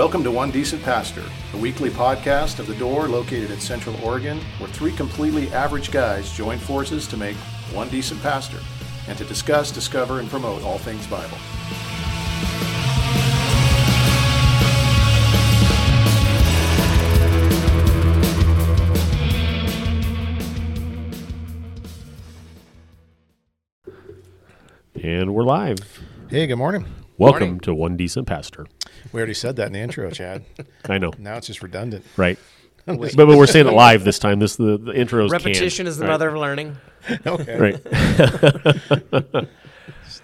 Welcome to One Decent Pastor, a weekly podcast of The Door located in Central Oregon, where three completely average guys join forces to make one decent pastor and to discuss, discover, and promote all things Bible. And we're live. Hey, good morning. Welcome to One Decent Pastor. We already said that in the intro, Chad. I know. Now it's just redundant. Right. But we're saying it live this time. This the intro's repetition is the mother of learning. Okay. Right.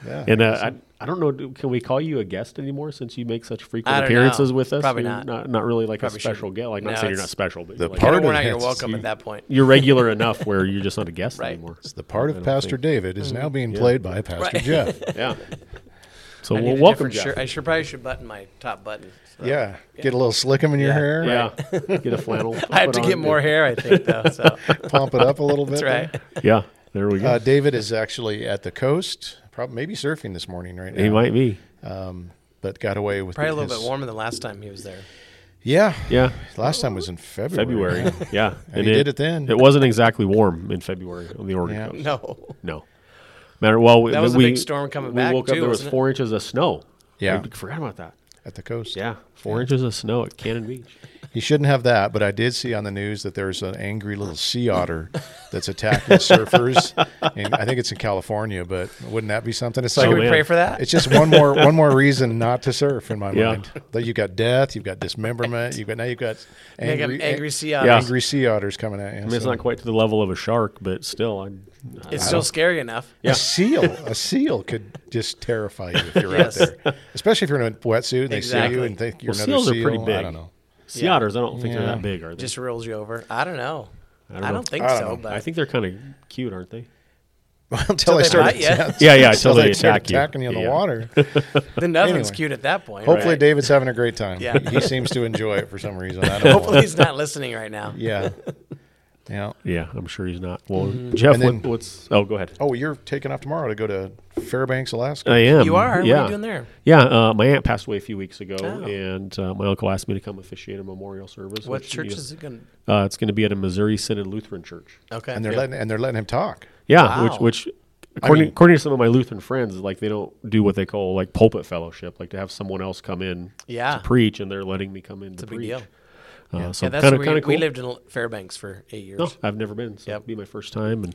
Yeah, and I don't know, can we call you a guest anymore since you make such frequent appearances with us? Probably not. Not really like probably a special guest. Like, not saying you're not special, but the like, part we're not your welcome at that point. You're regular enough where you're just not a guest anymore. It's the part of Pastor David is now being played by Pastor Jeff. Yeah. So we'll welcome Jeff. I probably should button my top button. So. Yeah. Get a little slickum in your hair. Yeah. Right? Get a flannel. I have to get more hair, I think, though. So. Pump it up a little bit. That's right. There. Yeah. There we go. David is actually at the coast, probably maybe surfing this morning right now. He might be. But got away with probably a little bit warmer than last time he was there. Yeah. Yeah. Last time was in February. Yeah. And he did it then. It wasn't exactly warm in February on the Oregon coast. No. That was a big storm coming back, we woke up, there was 4 inches of snow. Yeah. I forgot about that. At the coast. Yeah. 4 inches of snow at Cannon Beach. He shouldn't have that, but I did see on the news that there's an angry little sea otter that's attacking surfers. And I think it's in California, but wouldn't that be something? It's like, should we pray for that? It's just one more reason not to surf in my mind. That you've got death, you've got dismemberment, you've got angry sea otters. Yeah. Angry sea otters coming at you. I mean, it's not quite to the level of a shark, but still, it's still scary enough. Yeah. A seal could just terrify you if you're out there, especially if you're in a wetsuit and they see you and think you're another seal. Seals are pretty big. I don't know. Sea otters, I don't think they're that big, are they? Just rolls you over. I don't know. I don't think so. But I think they're kind of cute, aren't they? Well, until they start attacking you in the water. Then nothing's cute at that point. Hopefully David's having a great time. Yeah. He seems to enjoy it for some reason. I don't know. He's not listening right now. Yeah. Yeah. Yeah, I'm sure he's not. Well, Jeff, go ahead. Oh, you're taking off tomorrow to go to Fairbanks, Alaska. I am. You are? Yeah. What are you doing there? Yeah, my aunt passed away a few weeks ago, and my uncle asked me to come officiate a memorial service. What church is it going to? It's going to be at a Missouri Synod Lutheran Church. Okay. And they're letting him talk. Yeah, wow. which according to some of my Lutheran friends, like they don't do what they call like pulpit fellowship, like to have someone else come in to preach, and they're letting me come in to preach. It's a big deal. So that's kind of cool. We lived in Fairbanks for 8 years. No, I've never been, so it'll be my first time. And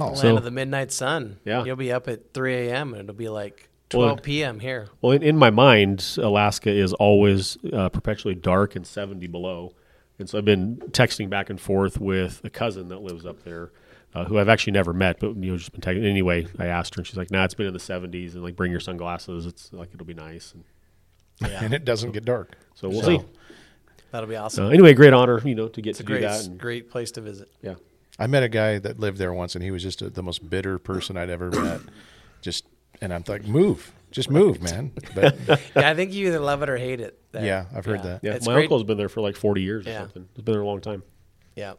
wow. Land of the midnight sun. Yeah. You'll be up at 3 a.m. and it'll be like 12 p.m. here. Well, in my mind, Alaska is always perpetually dark and 70 below. And so I've been texting back and forth with a cousin that lives up there who I've actually never met, but just been texting. Anyway, I asked her and she's like, nah, it's been in the 70s and like bring your sunglasses. It's like it'll be nice. And it doesn't get dark. So we'll see. That'll be awesome. Anyway, great honor, to get to do that. It's a great place to visit. Yeah. I met a guy that lived there once, and he was just the most bitter person I'd ever met. And I'm like, move. Just move, man. But I think you either love it or hate it. There. Yeah, I've heard that. Yeah, my uncle's been there for like 40 years or something. It's been there a long time. Yeah.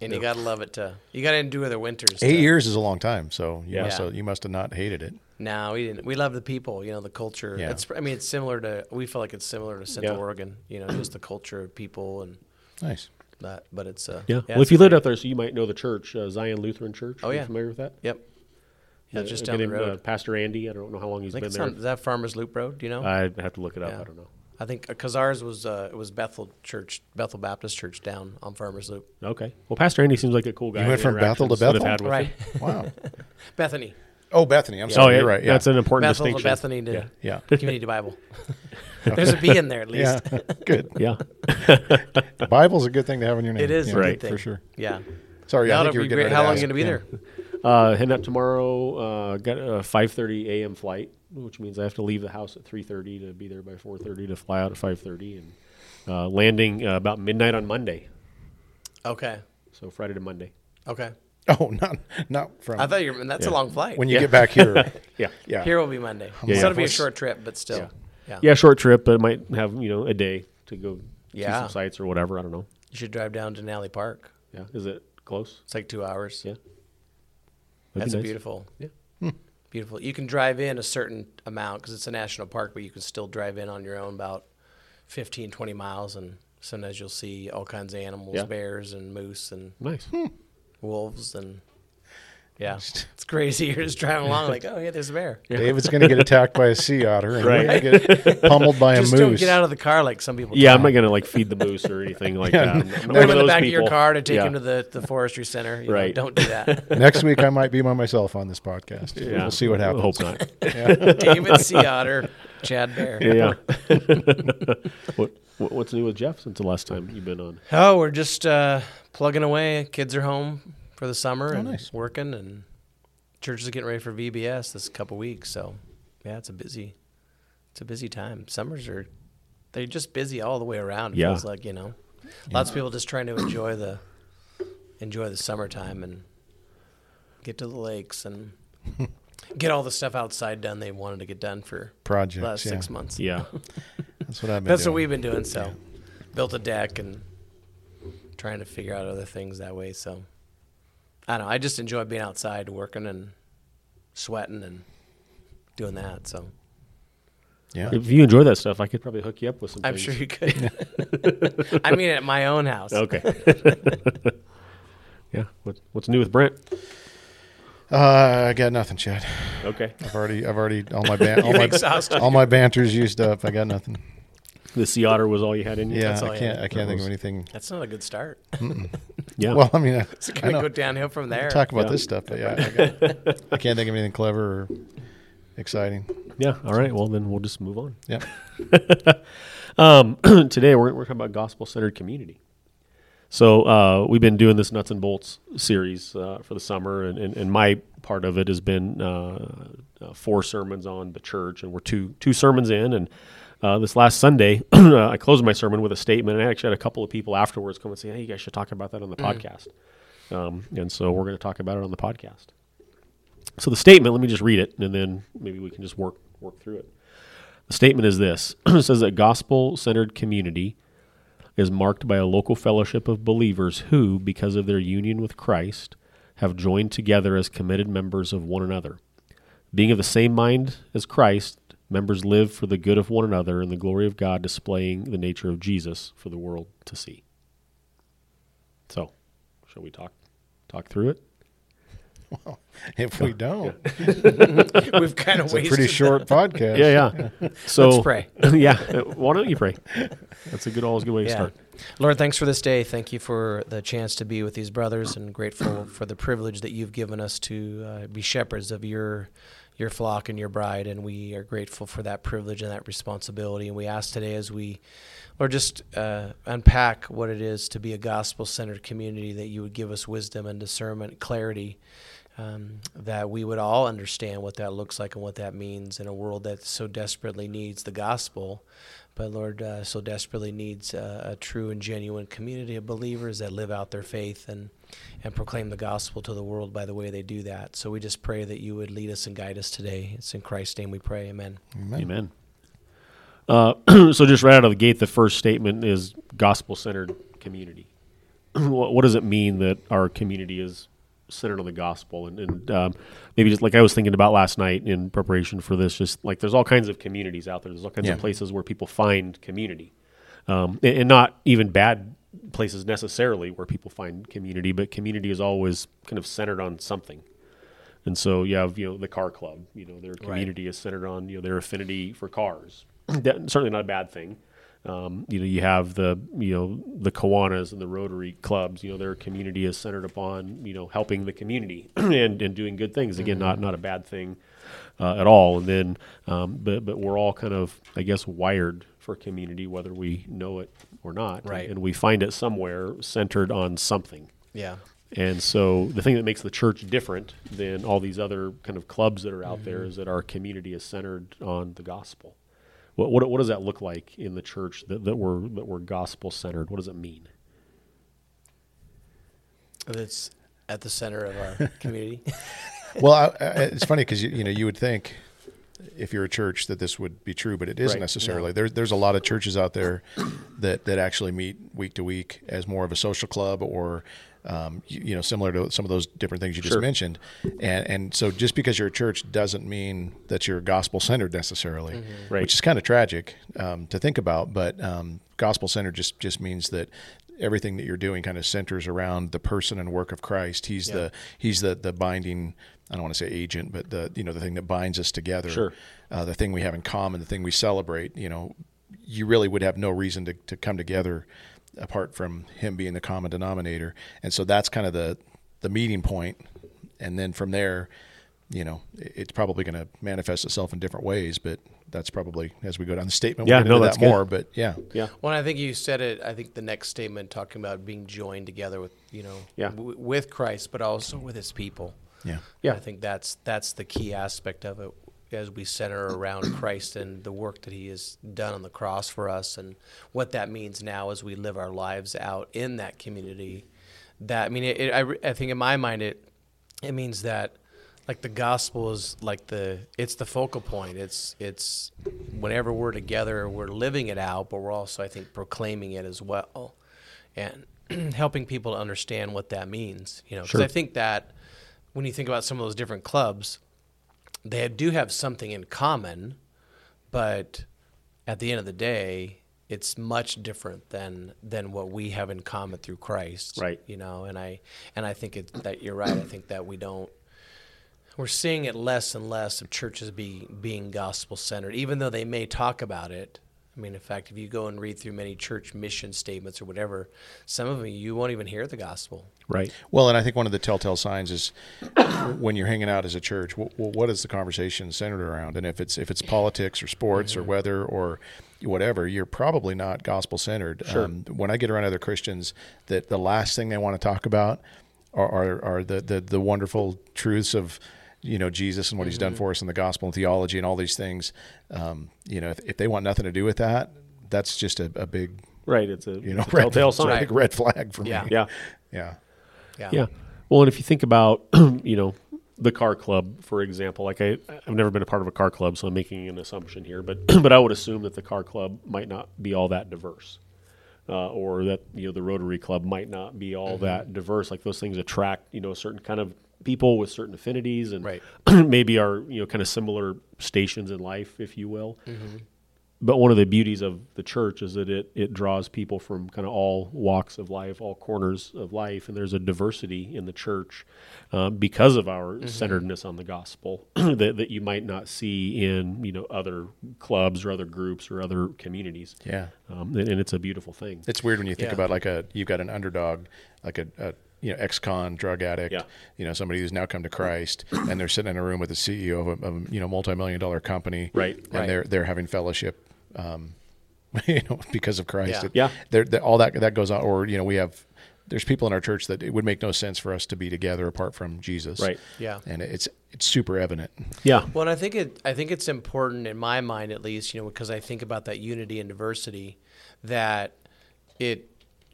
And you got to love it. You got to endure the winters. 8 years is a long time, so you must have not hated it. No, we didn't. We love the people, the culture. Yeah. It's similar to, we feel like it's similar to Central Oregon, just the culture of people and nice. That, but it's, well, if you lived out there, so you might know the church, Zion Lutheran Church. Oh, yeah. Are you familiar with that? Yep. Yeah, just down the road. Pastor Andy, I don't know how long he's been there. Is that Farmers Loop Road? Do you know? I'd have to look it up. Yeah. I don't know. I think, because ours was, it was Bethel Baptist Church down on Farmers Loop. Okay. Well, Pastor Andy seems like a cool guy. You went from Bethel to Bethel? Right. Wow. Bethany. Oh, Bethany. I'm sorry. You're right. Yeah. That's an important distinction. Bethel to Bethany to Community Bible. There's a B in there at least. Yeah. Good. Yeah. The Bible's a good thing to have in your name. It is a good thing. For sure. Yeah. Sorry, I think you were getting ready to ask. How long are you going to be there? Heading up tomorrow, got a 5:30 a.m. flight, which means I have to leave the house at 3:30 to be there by 4:30 to fly out at 5:30 and landing about midnight on Monday. Okay. So Friday to Monday. Okay. Oh, not from. I thought that's a long flight. When you get back here. Here will be Monday. Yeah, so it'll be a short trip, but still. Yeah, short trip, but it might have, a day to go see some sights or whatever. I don't know. You should drive down to Denali Park. Yeah. Is it close? It's like 2 hours. Yeah. That's beautiful. Yeah. Beautiful. You can drive in a certain amount because it's a national park, but you can still drive in on your own about 15, 20 miles, and sometimes you'll see all kinds of animals, bears and moose and wolves and... Yeah, it's crazy. You're just driving along like, oh, yeah, there's a bear. David's going to get attacked by a sea otter, and right. You're going to get pummeled by a moose. Just don't get out of the car like some people do. Yeah, I'm not going to, like, feed the moose or anything like that. Put him in the back of your car to take him to the forestry center. You know, don't do that. Next week I might be by myself on this podcast. Yeah. We'll see what happens. Hope not. David, sea otter, Chad bear. Yeah. What's new with Jeff since the last time you've been on? Oh, we're just plugging away. Kids are home for the summer and working, and church is getting ready for VBS this couple weeks. So yeah, it's a busy time. Summers are, they're just busy all the way around. It feels like, you know, lots of people just trying to enjoy the summertime and get to the lakes and get all the stuff outside done they wanted to get done for projects the last 6 months. Yeah. That's what we've been doing. So built a deck and trying to figure out other things that way. So I don't know. I just enjoy being outside working and sweating and doing that. So, yeah. If you enjoy that stuff, I could probably hook you up with some things. I'm sure you could. I mean, at my own house. Okay. Yeah. What's new with Brent? I got nothing, Chad. Okay. I've already all my banter's used up. I got nothing. The sea otter was all you had in you? Yeah, I can't think of anything. That's not a good start. Yeah. Well, I mean, it's going to go downhill from there. Talk about this stuff, but yeah, I can't think of anything clever or exciting. Yeah. All right. Well, then we'll just move on. Yeah. Today we're talking about gospel-centered community. So we've been doing this nuts and bolts series for the summer, and my part of it has been 4 sermons on the church, and we're two sermons in, and this last Sunday, I closed my sermon with a statement, and I actually had a couple of people afterwards come and say, hey, you guys should talk about that on the podcast. And so we're going to talk about it on the podcast. So the statement, let me just read it, and then maybe we can just work through it. The statement is this. It says that gospel-centered community is marked by a local fellowship of believers who, because of their union with Christ, have joined together as committed members of one another. Being of the same mind as Christ, members live for the good of one another and the glory of God, displaying the nature of Jesus for the world to see. So, shall we talk through it? Well, if we don't, we've kind of wasted a pretty short podcast. Yeah. So, let's pray. Yeah, why don't you pray? That's always a good way to start. Lord, thanks for this day. Thank you for the chance to be with these brothers, and grateful for the privilege that you've given us to be shepherds of your flock and your bride, and we are grateful for that privilege and that responsibility. And we ask today as we, Lord, just unpack what it is to be a gospel-centered community, that you would give us wisdom and discernment, clarity, that we would all understand what that looks like and what that means in a world that so desperately needs the gospel, but Lord, so desperately needs a true and genuine community of believers that live out their faith and proclaim the gospel to the world by the way they do that. So we just pray that you would lead us and guide us today. It's in Christ's name we pray. Amen. So just right out of the gate, the first statement is gospel-centered community. What does it mean that our community is centered on the gospel? And maybe just like I was thinking about last night in preparation for this, just like there's all kinds of communities out there. There's all kinds of places where people find community, and not even bad places necessarily where people find community, but community is always kind of centered on something. And so you have, the car club, their community is centered on, their affinity for cars. That's certainly not a bad thing. You have the, the Kiwanis and the Rotary clubs, their community is centered upon, helping the community and doing good things. Again, not a bad thing at all. And then, but we're all kind of, I guess, wired for community, whether we know it or not. Right. And we find it somewhere centered on something. Yeah. And so the thing that makes the church different than all these other kind of clubs that are out there is that our community is centered on the gospel. What does that look like in the church that we're gospel-centered? What does it mean? It's at the center of our community. Well, it's funny because, you would think if you're a church that this would be true, but it isn't necessarily. No. There's a lot of churches out there that actually meet week to week as more of a social club or you know, similar to some of those different things you just mentioned. And so just because you're a church doesn't mean that you're gospel-centered necessarily, which is kind of tragic to think about. But gospel-centered just means that everything that you're doing kind of centers around the person and work of Christ. He's the binding, I don't want to say agent, but the thing that binds us together, the thing we have in common, the thing we celebrate. You know, you really would have no reason to come together apart from him being the common denominator. And so that's kind of the meeting point. And then from there, you know, it's probably going to manifest itself in different ways, but that's probably, as we go down the statement, we're going to do that more, but yeah. Well, I think you said it, I think the next statement talking about being joined together with, you know, with Christ, but also with his people. Yeah. I think that's the key aspect of it, as we center around Christ and the work that he has done on the cross for us and what that means now as we live our lives out in that community. That, I mean, I think in my mind, it means that, like, the gospel is like it's the focal point. It's whenever we're together, we're living it out, but we're also, I think, proclaiming it as well and helping people to understand what that means, you know, because I think that when you think about some of those different clubs, they do have something in common, but at the end of the day, it's much different than what we have in common through Christ, right? You know, and I think that you're right. I think that we're seeing it less and less of churches being gospel centered, even though they may talk about it. I mean, in fact, if you go and read through many church mission statements or whatever, some of them you won't even hear the gospel. Right. Well, and I think one of the telltale signs is when you're hanging out as a church, what is the conversation centered around? And if it's politics or sports or weather or whatever, you're probably not gospel-centered. Sure. When I get around other Christians, that the last thing they want to talk about are the wonderful truths of, you know, Jesus and what he's done for us in the gospel and theology and all these things. You know, if they want nothing to do with that, that's just a big, right. It's a, you know, telltale sign. It's a big red flag for me. Yeah. Well, and if you think about, you know, the car club, for example, like I've never been a part of a car club, so I'm making an assumption here, but I would assume that the car club might not be all that diverse, or that, you know, the Rotary Club might not be all that diverse. Like, those things attract, you know, a certain kind of people with certain affinities and maybe are, you know, kind of similar stations in life, if you will. But one of the beauties of the church is that it draws people from kind of all walks of life, all corners of life, and there's a diversity in the church because of our centeredness on the gospel that you might not see in, you know, other clubs or other groups or other communities. Yeah, and it's a beautiful thing. It's weird when you think about, like, you've got an underdog, like a you know, ex-con, drug addict, you know, somebody who's now come to Christ, and they're sitting in a room with the CEO of a you know, multi-million-dollar company, and they're having fellowship, you know, because of Christ. All that goes on, or, you know, there's people in our church that it would make no sense for us to be together apart from Jesus, and it's super evident. Well, and I think it's important in my mind, at least, you know, because I think about that unity and diversity, that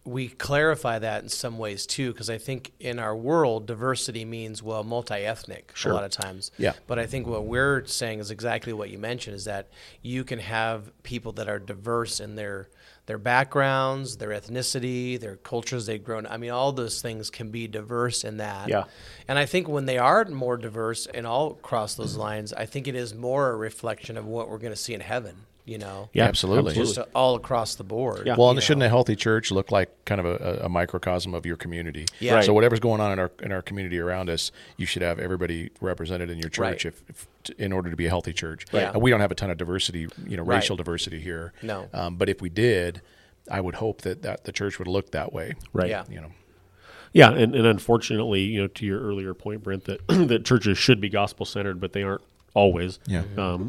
we clarify that in some ways too, because I think in our world, diversity means, well, multi-ethnic a lot of times. But I think what we're saying is exactly what you mentioned, is that you can have people that are diverse in their backgrounds, their ethnicity, their cultures they've grown. I mean, all those things can be diverse in that. Yeah. And I think when they are more diverse and all across those lines, I think it is more a reflection of what we're going to see in heaven. You know, absolutely, just all across the board. Yeah. Well, and shouldn't a healthy church look like kind of a microcosm of your community? Yeah. Right. So whatever's going on in our community around us, you should have everybody represented in your church, if in order to be a healthy church. Right. Yeah. We don't have a ton of diversity, you know, racial diversity here. No, but if we did, I would hope that the church would look that way. Right. Yeah. You know. Yeah, and unfortunately, you know, to your earlier point, Brent, that churches should be gospel centered, but they aren't always. Yeah.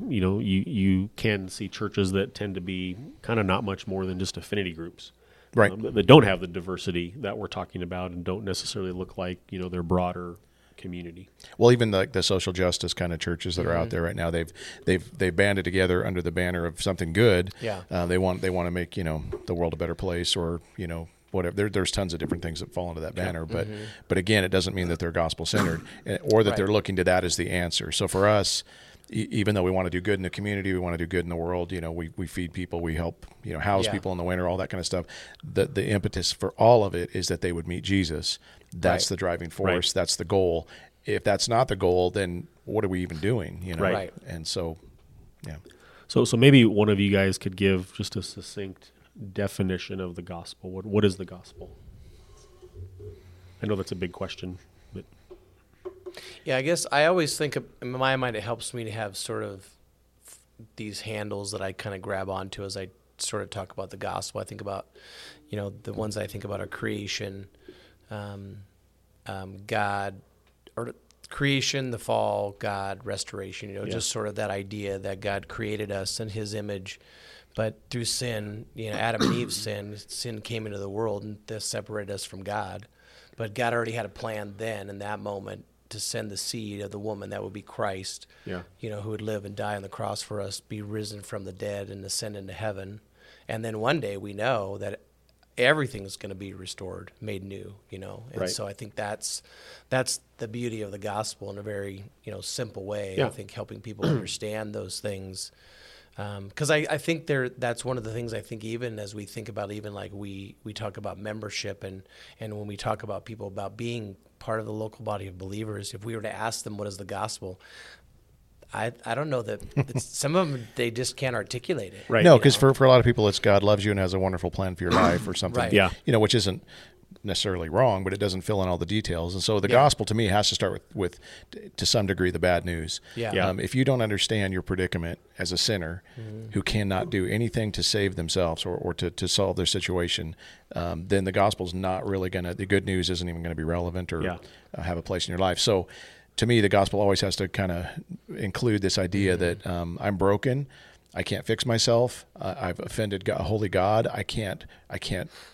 You know, you can see churches that tend to be kind of not much more than just affinity groups, right? That don't have the diversity that we're talking about and don't necessarily look like, you know, their broader community. Well, even the social justice kind of churches that are out there right now, they've banded together under the banner of something good. Yeah. They want to make, you know, the world a better place, or, you know, whatever. There's tons of different things that fall under that banner, but again, it doesn't mean that they're gospel centered, or that they're looking to that as the answer. So for us, even though we want to do good in the community, we want to do good in the world, you know, we feed people, we help, you know, house people in the winter, all that kind of stuff. The impetus for all of it is that they would meet Jesus. That's the driving force. That's the goal. If that's not the goal, then what are we even doing? You know? Right. And so, yeah. So maybe one of you guys could give just a succinct definition of the gospel. What is the gospel? I know that's a big question. But. Yeah, I guess I always think, in my mind, it helps me to have sort of these handles that I kind of grab onto as I sort of talk about the gospel. I think about, you know, the ones that I think about are creation, God, or creation, the fall, God, restoration, you know, just sort of that idea that God created us in his image. But through sin, you know, Adam and Eve's sin came into the world and this separated us from God. But God already had a plan then in that moment to send the seed of the woman that would be Christ, you know, who would live and die on the cross for us, be risen from the dead and ascend into heaven. And then one day we know that everything's going to be restored, made new, you know. And so I think that's the beauty of the gospel in a very, you know, simple way. I think helping people understand those things. Because I think that's one of the things I think even as we think about even like we talk about membership and when we talk about people about being part of the local body of believers, if we were to ask them what is the gospel, I don't know that some of them, they just can't articulate it. Right. No, because for a lot of people it's God loves you and has a wonderful plan for your life or something, you know, which isn't necessarily wrong, but it doesn't fill in all the details. And so the gospel to me has to start with to some degree, the bad news. If you don't understand your predicament as a sinner who cannot do anything to save themselves or to solve their situation, then the gospel's not really the good news isn't even going to be relevant or have a place in your life. So to me, the gospel always has to kind of include this idea that I'm broken. I can't fix myself. I've offended God, holy God. I can't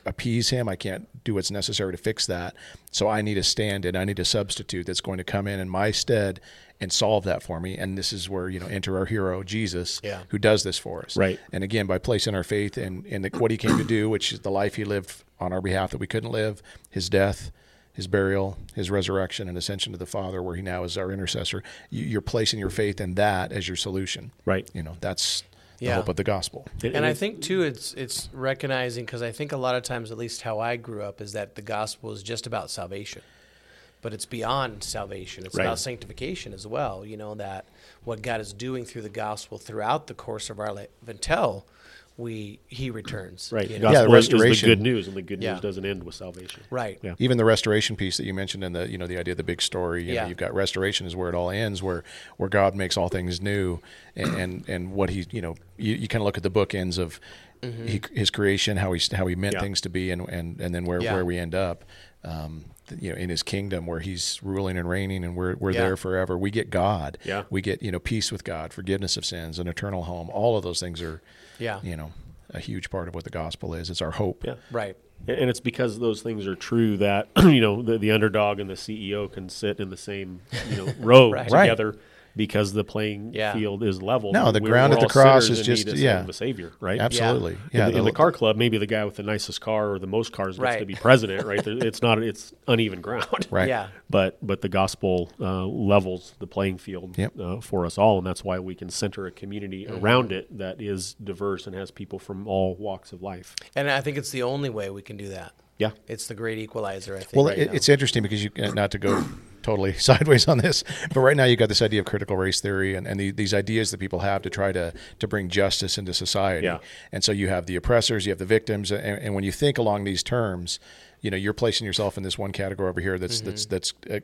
appease him. I can't do what's necessary to fix that. So I need a stand-in. I need a substitute that's going to come in my stead and solve that for me. And this is where, you know, enter our hero, Jesus, who does this for us. Right. And again, by placing our faith in what he came to do, which is the life he lived on our behalf that we couldn't live, his death, his burial, his resurrection, and ascension to the Father, where he now is our intercessor. You're placing your faith in that as your solution. Right. You know, that's the hope of the gospel. And I think, too, it's recognizing, because I think a lot of times, at least how I grew up, is that the gospel is just about salvation. But it's beyond salvation. It's about sanctification as well, you know, that what God is doing through the gospel throughout the course of our life until he returns. Right. You know? Yeah, the restoration is the good news, and the good news doesn't end with salvation. Right. Yeah. Even the restoration piece that you mentioned, and the, you know, the idea of the big story. You know, you've got restoration is where it all ends, where God makes all things new, and what he, you know, you kind of look at the bookends of his creation, how he meant things to be, and then where we end up. You know, in his kingdom where he's ruling and reigning, and we're there forever. We get God. Yeah. We get, you know, peace with God, forgiveness of sins, an eternal home. All of those things are, you know, a huge part of what the gospel is. It's our hope. Yeah. Right. And it's because those things are true that, you know, the underdog and the CEO can sit in the same, you know, row together because the playing field is level. No, the ground at the cross is just, a savior, right? Absolutely. Yeah. In the car club, maybe the guy with the nicest car or the most cars gets to be president, right? It's uneven ground. Right. Yeah. But the gospel levels the playing field for us all, and that's why we can center a community around it that is diverse and has people from all walks of life. And I think it's the only way we can do that. Yeah. It's the great equalizer, I think. Well, it's interesting because you, not to go totally sideways on this, but right now you've got this idea of critical race theory and these ideas that people have to try to bring justice into society. Yeah. And so you have the oppressors, you have the victims, and when you think along these terms, you know, you're placing yourself in this one category over here that's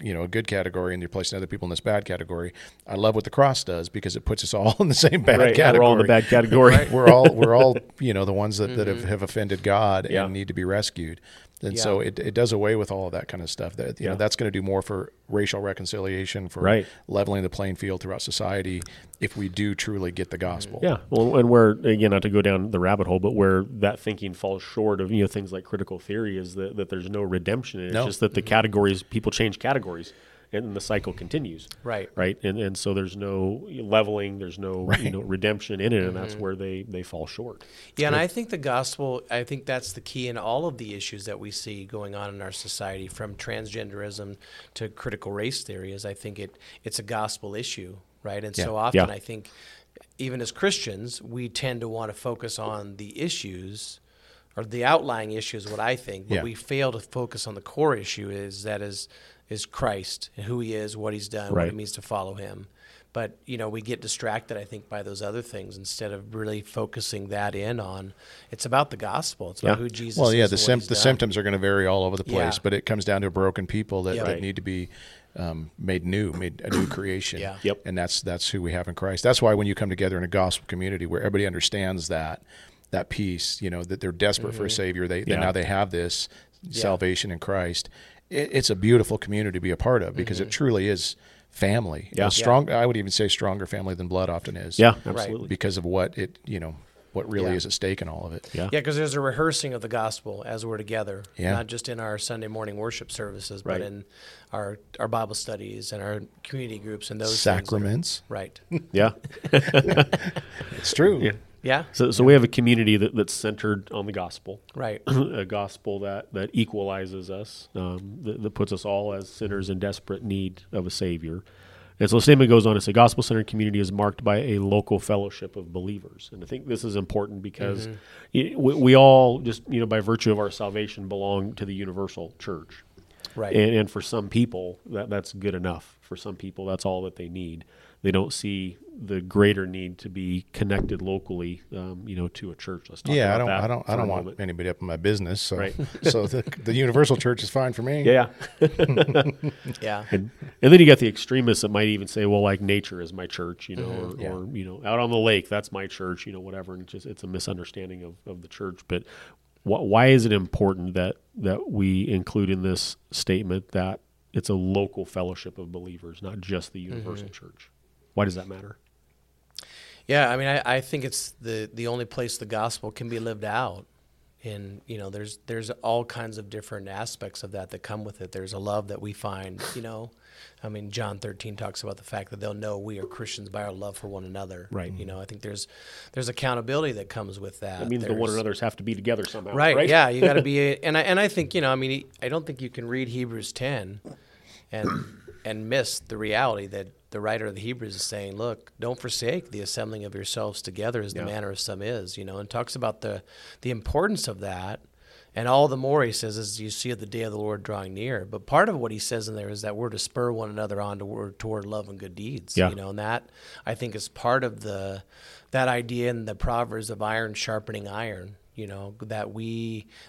you know, a good category, and you're placing other people in this bad category. I love what the cross does because it puts us all in the same bad category. We're all in the bad category. Right. We're all you know, the ones that have offended God and need to be rescued. And so it does away with all of that kind of stuff. That you know, that's going to do more for racial reconciliation, for leveling the playing field throughout society, if we do truly get the gospel. Yeah. Well, and where, again, not to go down the rabbit hole, but where that thinking falls short of, you know, things like critical theory is that there's no redemption. It's just that the categories, people change categories, and the cycle continues. Right. Right. And so there's no leveling, there's no you know, redemption in it, and that's where they fall short. Yeah, and I think the gospel, I think that's the key in all of the issues that we see going on in our society, from transgenderism to critical race theory, is I think it's a gospel issue. right? And so often I think even as Christians, we tend to want to focus on the issues or the outlying issue is what I think, but we fail to focus on the core issue is Christ and who he is, what he's done, what it means to follow him. But, you know, we get distracted, I think, by those other things instead of really focusing that in on, it's about the gospel. It's about who Jesus is. Well, yeah, the symptoms are going to vary all over the place, but it comes down to broken people that need to be made a new creation. And that's who we have in Christ. That's why when you come together in a gospel community where everybody understands that piece, you know, that they're desperate for a Savior, they now they have this salvation in Christ. It's a beautiful community to be a part of because it truly is family. Yeah. I would even say stronger family than blood often is. Yeah, absolutely. Because of what it, you know, what really is at stake in all of it. Yeah, because there's a rehearsing of the gospel as we're together, not just in our Sunday morning worship services, but in our Bible studies and our community groups and those sacraments. It's true. Yeah. Yeah. So we have a community that's centered on the gospel, right? A gospel that equalizes us, that puts us all as sinners in desperate need of a Savior. And so the statement goes on to say, gospel-centered community is marked by a local fellowship of believers. And I think this is important because we all just, you know, by virtue of our salvation belong to the universal church. Right. And for some people, that's good enough. For some people, that's all that they need. They don't see the greater need to be connected locally, you know, to a church. Let's talk about that. I don't want anybody up in my business. So, so the universal church is fine for me. Yeah, yeah. And then you got the extremists that might even say, well, like nature is my church, you know, or you know, out on the lake that's my church, you know, whatever. And it's a misunderstanding of the church. But why is it important that we include in this statement that it's a local fellowship of believers, not just the universal church? Why does that matter? Yeah, I mean, I think it's the only place the gospel can be lived out. And, you know, there's all kinds of different aspects of that come with it. There's a love that we find, you know. I mean, John 13 talks about the fact that they'll know we are Christians by our love for one another. Right. You know, I think there's accountability that comes with that. That means the one another's have to be together somehow, right? Yeah, you got to be – and I think, you know, I mean, I don't think you can read Hebrews 10 and miss the reality that the writer of the Hebrews is saying, look, don't forsake the assembling of yourselves together as the manner of some is, you know, and talks about the importance of that. And all the more, he says, as you see the day of the Lord drawing near. But part of what he says in there is that we're to spur one another on toward love and good deeds, you know, and that I think is part of that idea in the Proverbs of iron sharpening iron, you know, that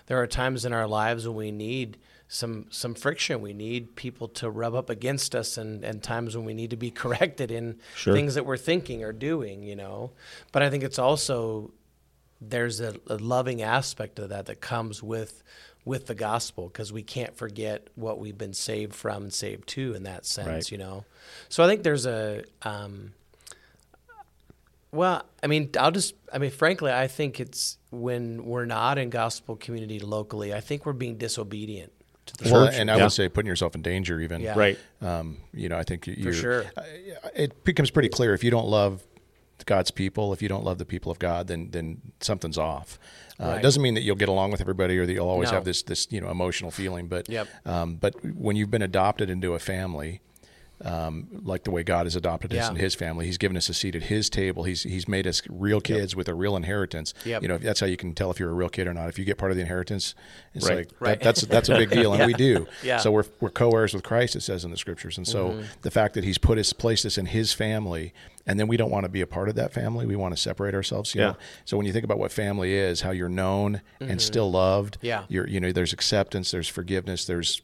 there are times in our lives when we need some friction. We need people to rub up against us and times when we need to be corrected in things that we're thinking or doing, you know. But I think it's also there's a loving aspect of that comes with the gospel because we can't forget what we've been saved from and saved to in that sense, you know. So I think there's frankly, I think it's when we're not in gospel community locally, I think we're being disobedient. Well, and I would say putting yourself in danger even. Yeah. Right. You know, I think you're, it becomes pretty clear if you don't love God's people, if you don't love the people of God, then something's off. It doesn't mean that you'll get along with everybody or that you'll always have this, you know, emotional feeling. But, but when you've been adopted into a family, like the way God has adopted us in his family. He's given us a seat at his table. He's made us real kids with a real inheritance. Yep. You know, that's how you can tell if you're a real kid or not. If you get part of the inheritance, it's that's a big deal, and we do. Yeah. So we're co-heirs with Christ, it says in the scriptures. And so the fact that he's placed us in his family, and then we don't want to be a part of that family. We want to separate ourselves. You know? So when you think about what family is, how you're known and still loved, you know, there's acceptance, there's forgiveness, there's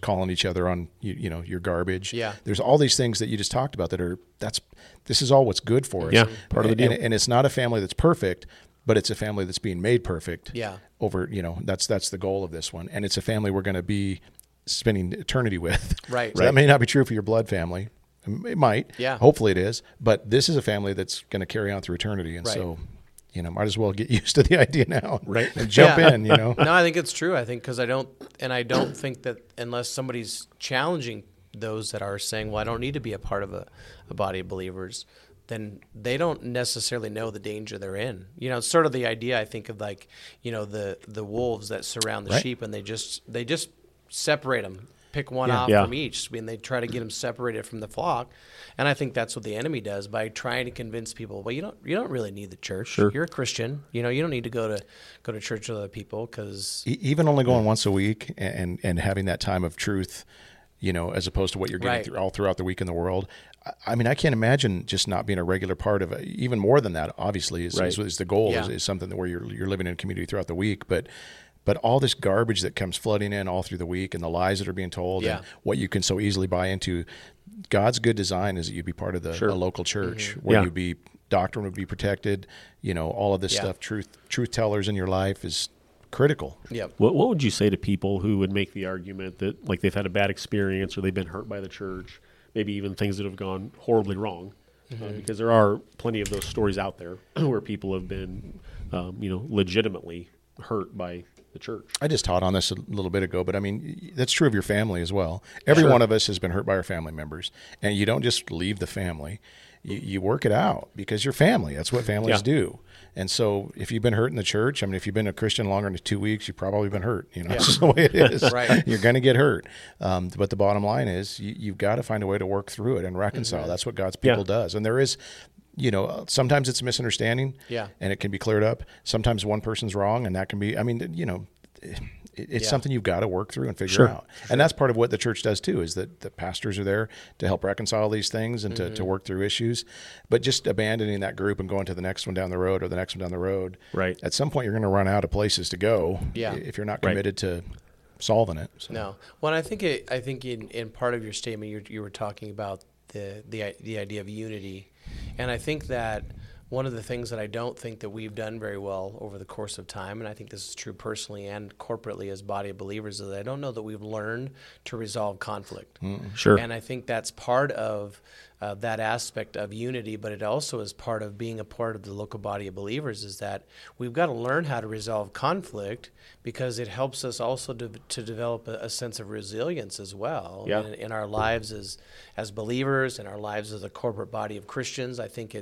calling each other on, you know, your garbage. Yeah. There's all these things that you just talked about this is all what's good for us. Yeah. Part of the deal. And it's not a family that's perfect, but it's a family that's being made perfect. Yeah. Over, you know, that's the goal of this one. And it's a family we're going to be spending eternity with. Right. So that may not be true for your blood family. It might. Yeah. Hopefully it is. But this is a family that's going to carry on through eternity. And so, you know, might as well get used to the idea now, right? And jump in, you know. No, I think it's true. I think because I don't think that unless somebody's challenging those that are saying, well, I don't need to be a part of a body of believers, then they don't necessarily know the danger they're in. You know, it's sort of the idea I think of like, you know, the wolves that surround the sheep and they just separate them. pick one off from each. I mean, they try to get them separated from the flock. And I think that's what the enemy does by trying to convince people, well, you don't really need the church. Sure. You're a Christian. You know, you don't need to go to church with other people because... Even only going once a week and having that time of truth, you know, as opposed to what you're getting all throughout the week in the world. I mean, I can't imagine just not being a regular part of it. Even more than that, obviously, is the goal, is something that where you're living in a community throughout the week. But all this garbage that comes flooding in all through the week and the lies that are being told and what you can so easily buy into, God's good design is that you'd be part of a local church where you'd be, doctrine would be protected, you know, all of this stuff, truth tellers in your life is critical. Yeah. What would you say to people who would make the argument that like they've had a bad experience or they've been hurt by the church, maybe even things that have gone horribly wrong? Mm-hmm. Because there are plenty of those stories out there where people have been, legitimately hurt by the church. I just taught on this a little bit ago, but I mean, that's true of your family as well. Every one of us has been hurt by our family members, and you don't just leave the family. You work it out because you're family. That's what families do. And so if you've been hurt in the church, I mean, if you've been a Christian longer than 2 weeks, you've probably been hurt. You know, that's just the way it is. You're going to get hurt. But the bottom line is you've got to find a way to work through it and reconcile. Mm-hmm. That's what God's people does. And there is... You know, sometimes it's a misunderstanding and it can be cleared up. Sometimes one person's wrong and that can be, I mean, you know, it's something you've got to work through and figure out. And that's part of what the church does too, is that the pastors are there to help reconcile these things and to work through issues. But just abandoning that group and going to the next one down the road or the next one down the road. Right. At some point you're going to run out of places to go if you're not committed to solving it. So. No. Well, I think in part of your statement, you were talking about the idea of unity. And I think that one of the things that I don't think that we've done very well over the course of time, and I think this is true personally and corporately as body of believers, is that I don't know that we've learned to resolve conflict. Mm, sure. And I think that's part of that aspect of unity, but it also is part of being a part of the local body of believers is that we've got to learn how to resolve conflict because it helps us also to develop a sense of resilience as well in our lives as believers, in our lives as a corporate body of Christians. I think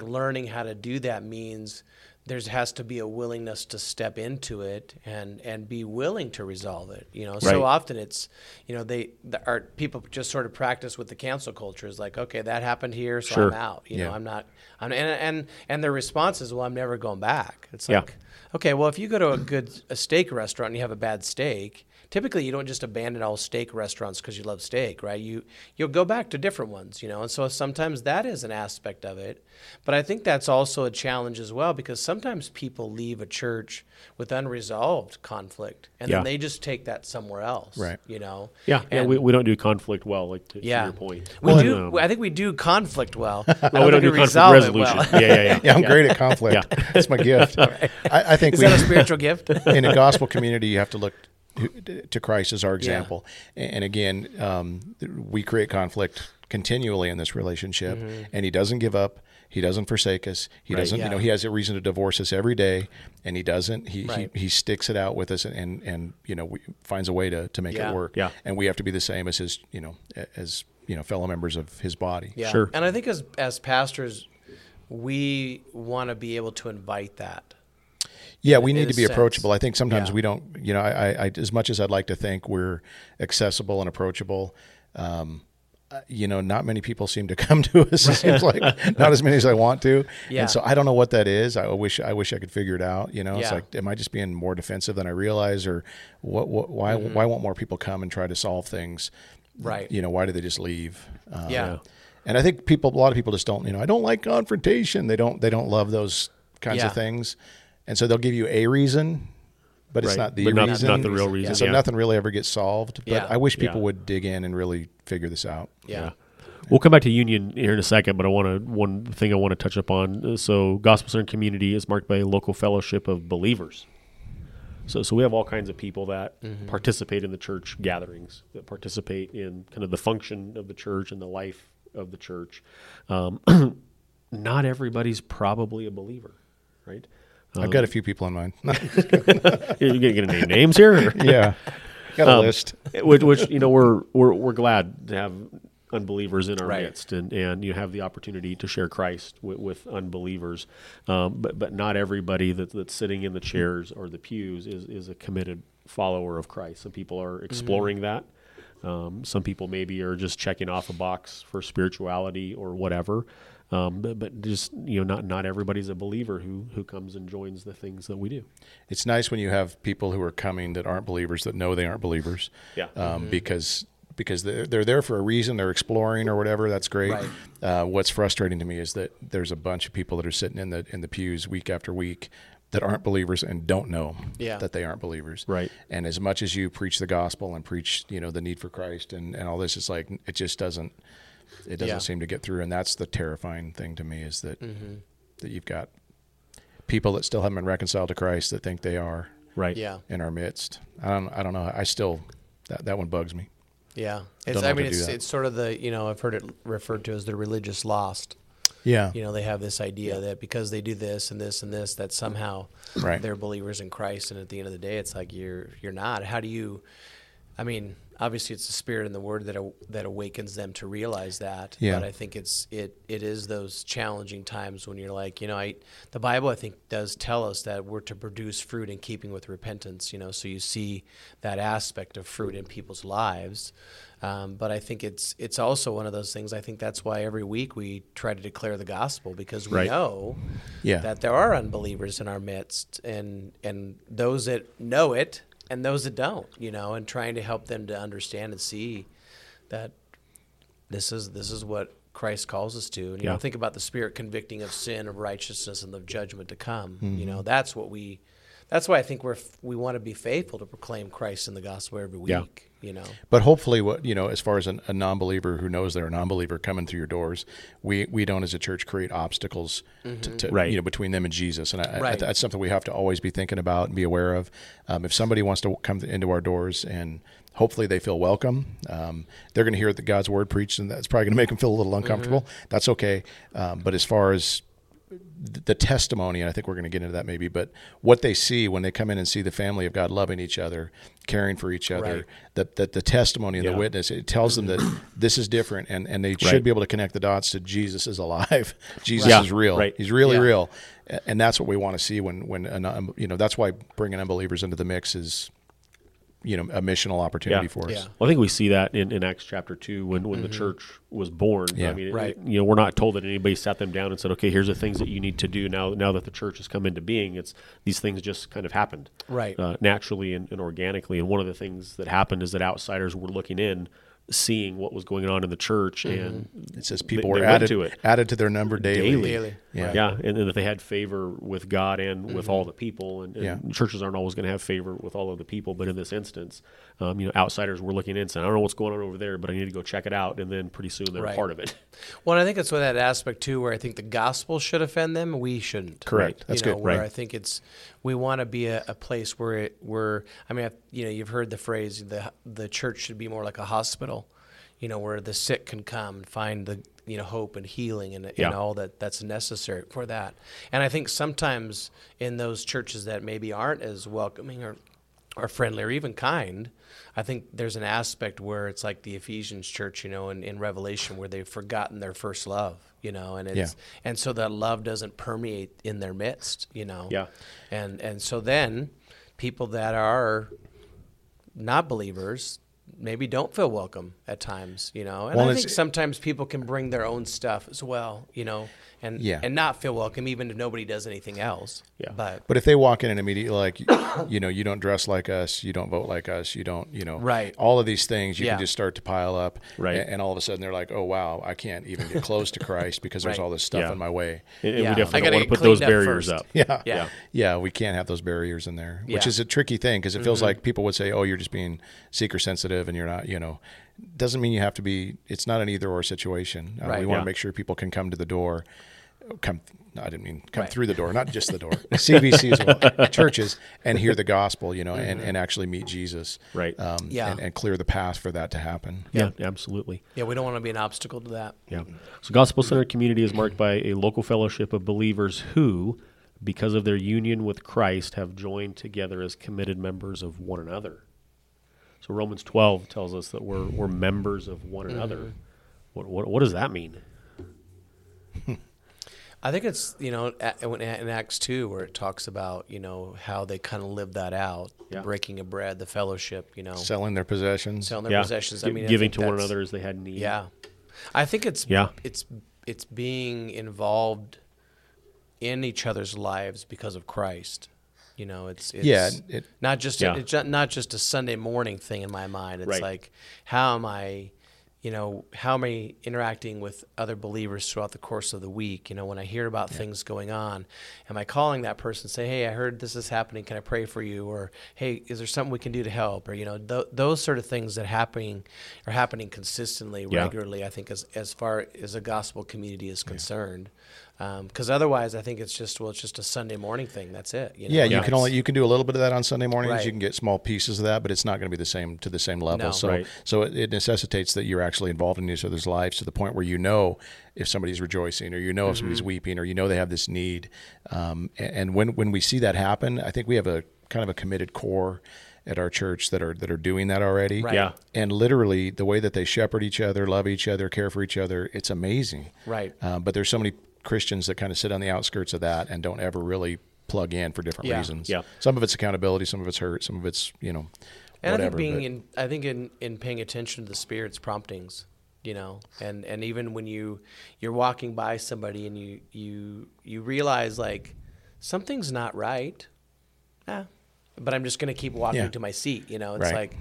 learning how to do that means there has to be a willingness to step into it and be willing to resolve it. You know, so often it's, you know, people just sort of practice with the cancel culture. It's like, okay, that happened here, so I'm out. You know, I'm not, and their response is, well, I'm never going back. It's like, okay, well, if you go to a steak restaurant and you have a bad steak, typically you don't just abandon all steak restaurants because you love steak, right? You'll go back to different ones, you know, and so sometimes that is an aspect of it. But I think that's also a challenge as well because sometimes people leave a church with unresolved conflict and then they just take that somewhere else, right? You know? Yeah, and we don't do conflict well, like to your point. I think we do conflict well. We don't do conflict resolution. Well. I'm great at conflict. That's my gift. Right. I think is that a spiritual gift? In a gospel community, you have to look to Christ as our example. Yeah. And again, we create conflict continually in this relationship, and he doesn't give up. He doesn't forsake us. He doesn't, you know, he has a reason to divorce us every day, and he doesn't. He sticks it out with us and you know, finds a way to make it work. Yeah. And we have to be the same as his, as fellow members of his body. Yeah. Sure. And I think as pastors, we want to be able to invite that. Yeah, we need to be approachable. I think sometimes we don't, you know, I as much as I'd like to think we're accessible and approachable, you know, not many people seem to come to us. It seems like not as many as I want to. Yeah. And so I don't know what that is. I wish I could figure it out. You know, it's like, am I just being more defensive than I realize, or why won't more people come and try to solve things? Right. You know, why do they just leave? And I think a lot of people just don't, you know, I don't like confrontation. They don't love those kinds of things. And so they'll give you a reason, but it's not the reason. Not the real reason. So nothing really ever gets solved. But I wish people would dig in and really figure this out. Yeah. We'll come back to union here in a second, but one thing I want to touch upon. So gospel-centered community is marked by a local fellowship of believers. So we have all kinds of people that participate in the church gatherings, that participate in kind of the function of the church and the life of the church. Not everybody's probably a believer, right? I've got a few people in mind. You're going to name names here? Yeah. Got a list. Which, you know, we're glad to have unbelievers in our midst and you have the opportunity to share Christ with unbelievers. But not everybody that's sitting in the chairs or the pews is a committed follower of Christ. Some people are exploring that. Some people maybe are just checking off a box for spirituality or whatever. But just, you know, not everybody's a believer who comes and joins the things that we do. It's nice when you have people who are coming that aren't believers that know they aren't believers. Yeah. Because they're there for a reason, they're exploring or whatever. That's great. Right. What's frustrating to me is that there's a bunch of people that are sitting in the pews week after week that aren't believers and don't know that they aren't believers. Right. And as much as you preach the gospel and preach, you know, the need for Christ and all this, it's like it just doesn't seem to get through. And that's the terrifying thing to me is that that you've got people that still haven't been reconciled to Christ that think they are in our midst. I don't know. I still that one bugs me. Yeah. It's sort of the, you know, I've heard it referred to as the religious lost. Yeah. You know, they have this idea that because they do this and this and this, that somehow they're believers in Christ. And at the end of the day, it's like, you're not. How do you, I mean, obviously it's the Spirit and the Word that awakens them to realize that. Yeah. But I think it is those challenging times when you're like, you know, the Bible, I think, does tell us that we're to produce fruit in keeping with repentance, you know, so you see that aspect of fruit in people's lives. But I think it's also one of those things. I think that's why every week we try to declare the gospel, because we know that there are unbelievers in our midst and those that know it and those that don't, you know, and trying to help them to understand and see that this is what Christ calls us to. And you know, think about the Spirit convicting of sin, of righteousness, and of judgment to come. Mm-hmm. You know, that's why I think we want to be faithful to proclaim Christ in the gospel every week. Yeah. You know, but hopefully, what you know, as far as a non-believer who knows they're a non-believer coming through your doors, we don't as a church create obstacles to you know, between them and Jesus, and that's something we have to always be thinking about and be aware of. If somebody wants to come into our doors and hopefully they feel welcome, they're going to hear God's word preached, and that's probably going to make them feel a little uncomfortable. Mm-hmm. That's okay, but as far as the testimony, and I think we're going to get into that maybe, but what they see when they come in and see the family of God loving each other, caring for each other, that the testimony and the witness, it tells them that this is different, and they should be able to connect the dots to Jesus is alive. Jesus is real. Right. He's really real. And that's what we want to see when you know, that's why bringing unbelievers into the mix is, you know, a missional opportunity for us. Yeah. Well, I think we see that in Acts chapter 2 when the church was born. Yeah. I mean, you know, we're not told that anybody sat them down and said, okay, here's the things that you need to do now that the church has come into being. It's these things just kind of happened naturally and organically. And one of the things that happened is that outsiders were looking in, seeing what was going on in the church, and it says people were added to their number daily. And then that they had favor with God and with all the people, and churches aren't always going to have favor with all of the people, but in this instance, you know, outsiders were looking in and saying, I don't know what's going on over there, but I need to go check it out, and then pretty soon they're part of it. Well, and I think that's what that aspect too, where I think the gospel should offend them, we shouldn't. Correct. Right? That's you know, good. Where I think it's, we want to be a place where you know, you've heard the phrase, the church should be more like a hospital, you know, where the sick can come and find the, you know, hope and healing and all that's necessary for that. And I think sometimes in those churches that maybe aren't as welcoming or friendly or even kind, I think there's an aspect where it's like the Ephesians church, you know, in Revelation, where they've forgotten their first love. You know, and it's and so that love doesn't permeate in their midst, you know. Yeah. And so then people that are not believers maybe don't feel welcome at times, you know. And I think sometimes people can bring their own stuff as well, you know, and not feel welcome even if nobody does anything else. Yeah. But if they walk in and immediately like, you know, you don't dress like us, you don't vote like us, you don't, you know, all of these things, you can just start to pile up. Right. And all of a sudden they're like, oh, wow, I can't even get close to Christ because there's all this stuff in my way. And we definitely don't want to put those barriers up. Yeah, we can't have those barriers in there, which is a tricky thing because it feels like people would say, oh, you're just being seeker sensitive and you're not, you know. Doesn't mean you have to be, it's not an either or situation. We want to make sure people can come to the door. Through the door, not just the door. CBCs, well, churches, and hear the gospel, you know, and actually meet Jesus. Right. And clear the path for that to happen. Yeah, absolutely. Yeah, we don't want to be an obstacle to that. Yeah. So gospel-centered community is marked by a local fellowship of believers who, because of their union with Christ, have joined together as committed members of one another. So Romans 12 tells us that we're members of one another. What does that mean? I think it's, you know, in Acts 2 where it talks about, you know, how they kind of live that out, the breaking of bread, the fellowship, you know. Selling their possessions. I mean, giving to one another as they had need. Yeah. I think it's being involved in each other's lives because of Christ. You know, it's not just a Sunday morning thing in my mind. It's like, how am I interacting with other believers throughout the course of the week? You know, when I hear about things going on, am I calling that person, say, hey, I heard this is happening, can I pray for you? Or, hey, is there something we can do to help? Or, you know, those sort of things that are happening consistently, regularly, I think, as far as a gospel community is concerned. Because otherwise, I think it's just a Sunday morning thing. That's it. You know? Yeah, you can do a little bit of that on Sunday mornings. Right. You can get small pieces of that, but it's not going to be the same level. No. So it necessitates that you're actually involved in each other's lives to the point where you know if somebody's rejoicing, or you know if somebody's weeping, or you know they have this need. And when we see that happen, I think we have a kind of a committed core at our church that are doing that already. Right. Yeah. And literally the way that they shepherd each other, love each other, care for each other, it's amazing. Right. But there's so many Christians that kind of sit on the outskirts of that and don't ever really plug in for different reasons. Yeah. Some of it's accountability, some of it's hurt, some of it's, you know, and whatever. I think in paying attention to the Spirit's promptings, you know, and even when you're walking by somebody and you realize, like, something's not right, but I'm just going to keep walking to my seat, you know. It's like,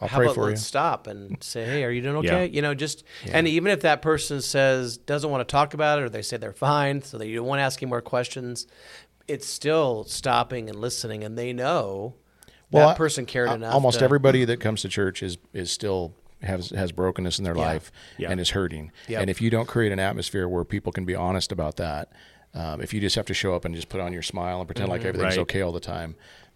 I'll pray for you. Let's stop and say, hey, are you doing okay? You know, and even if that person doesn't want to talk about it, or they say they're fine, so they don't want to ask any more questions, it's still stopping and listening, and they know that person cared enough. Almost everybody that comes to church is still has brokenness in their life and is hurting. Yep. And if you don't create an atmosphere where people can be honest about that, if you just have to show up and just put on your smile and pretend like everything's okay all the time,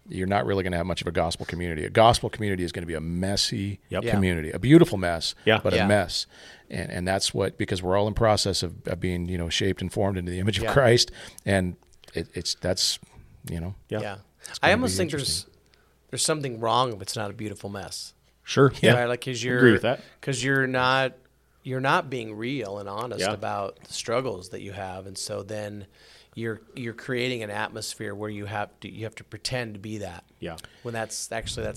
you're not really going to have much of a gospel community. A gospel community is going to be a messy community, a beautiful mess, but a mess. And that's because we're all in process of being, you know, shaped and formed into the image of Christ. And I almost think there's something wrong if it's not a beautiful mess. Sure. Yeah. Right? Like, because you're not being real and honest about the struggles that you have. And so then you're creating an atmosphere where you have to pretend to be that. Yeah. When that's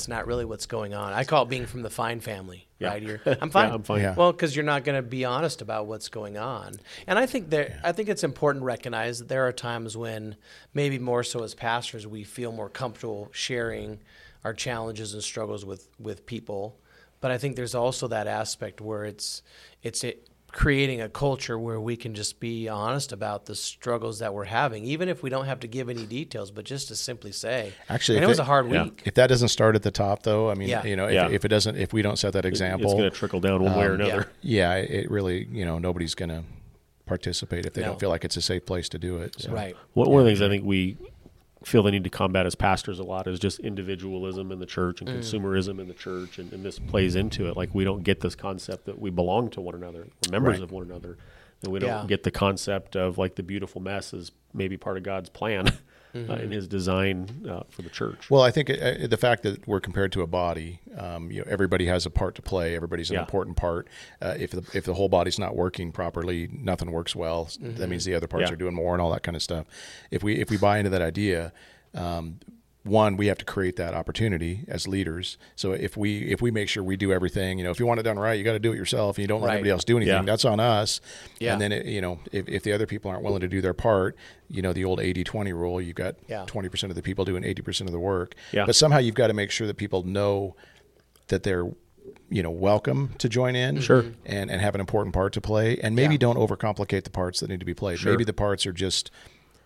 not really what's going on. I call it being from the fine family. Yeah. Right. I'm fine. I'm fine. Yeah. Well, because you're not going to be honest about what's going on. And I think I think it's important to recognize that there are times when, maybe more so as pastors, we feel more comfortable sharing our challenges and struggles with people. But I think there's also that aspect where it's creating a culture where we can just be honest about the struggles that we're having, even if we don't have to give any details, but just to simply say, actually, it was a hard week. If that doesn't start at the top, though, I mean, you know, if we don't set that example, it's going to trickle down one way or another. Yeah. It really, you know, nobody's going to participate if they don't feel like it's a safe place to do it. So. Right. One of the things I think we feel the need to combat as pastors a lot is just individualism in the church and consumerism in the church, and this plays into it. Like, we don't get this concept that we belong to one another, we're members of one another, and we don't get the concept of, like, the beautiful mess is maybe part of God's plan in His design for the church. Well, I think the fact that we're compared to a body, you know, everybody has a part to play, everybody's an important part. If the whole body's not working properly, nothing works well. That means the other parts are doing more and all that kind of stuff. If we buy into that idea, one, we have to create that opportunity as leaders. So if we make sure we do everything, you know, if you want it done right, you got to do it yourself, and you don't let anybody else do anything. Yeah. That's on us. Yeah. And then, you know, if the other people aren't willing to do their part, you know, the old 80-20 rule, you've got 20% of the people doing 80% of the work. Yeah. But somehow you've got to make sure that people know that they're, you know, welcome to join in and have an important part to play, and maybe don't overcomplicate the parts that need to be played. Sure. Maybe the parts are just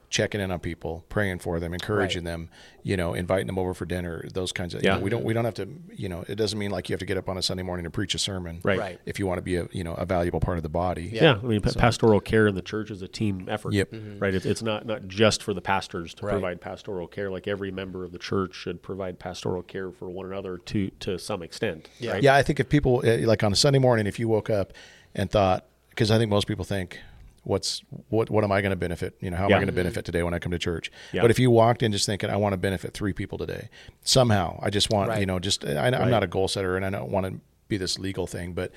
checking in on people, praying for them, encouraging them, you know, inviting them over for dinner, those kinds of, you know, we don't have to, you know, it doesn't mean like you have to get up on a Sunday morning to preach a sermon, right? If you want to be a valuable part of the body. Yeah. I mean, pastoral care in the church is a team effort, right? It's not just for the pastors to provide pastoral care. Like, every member of the church should provide pastoral care for one another to some extent. Yeah. Right? Yeah. I think if people, like, on a Sunday morning, if you woke up and thought, because I think most people think, what am I going to benefit? You know, how am I going to benefit today when I come to church? Yeah. But if you walked in just thinking, I want to benefit 3 people today, somehow, I just want, you know, I'm not a goal setter, and I don't want to be this legal thing, but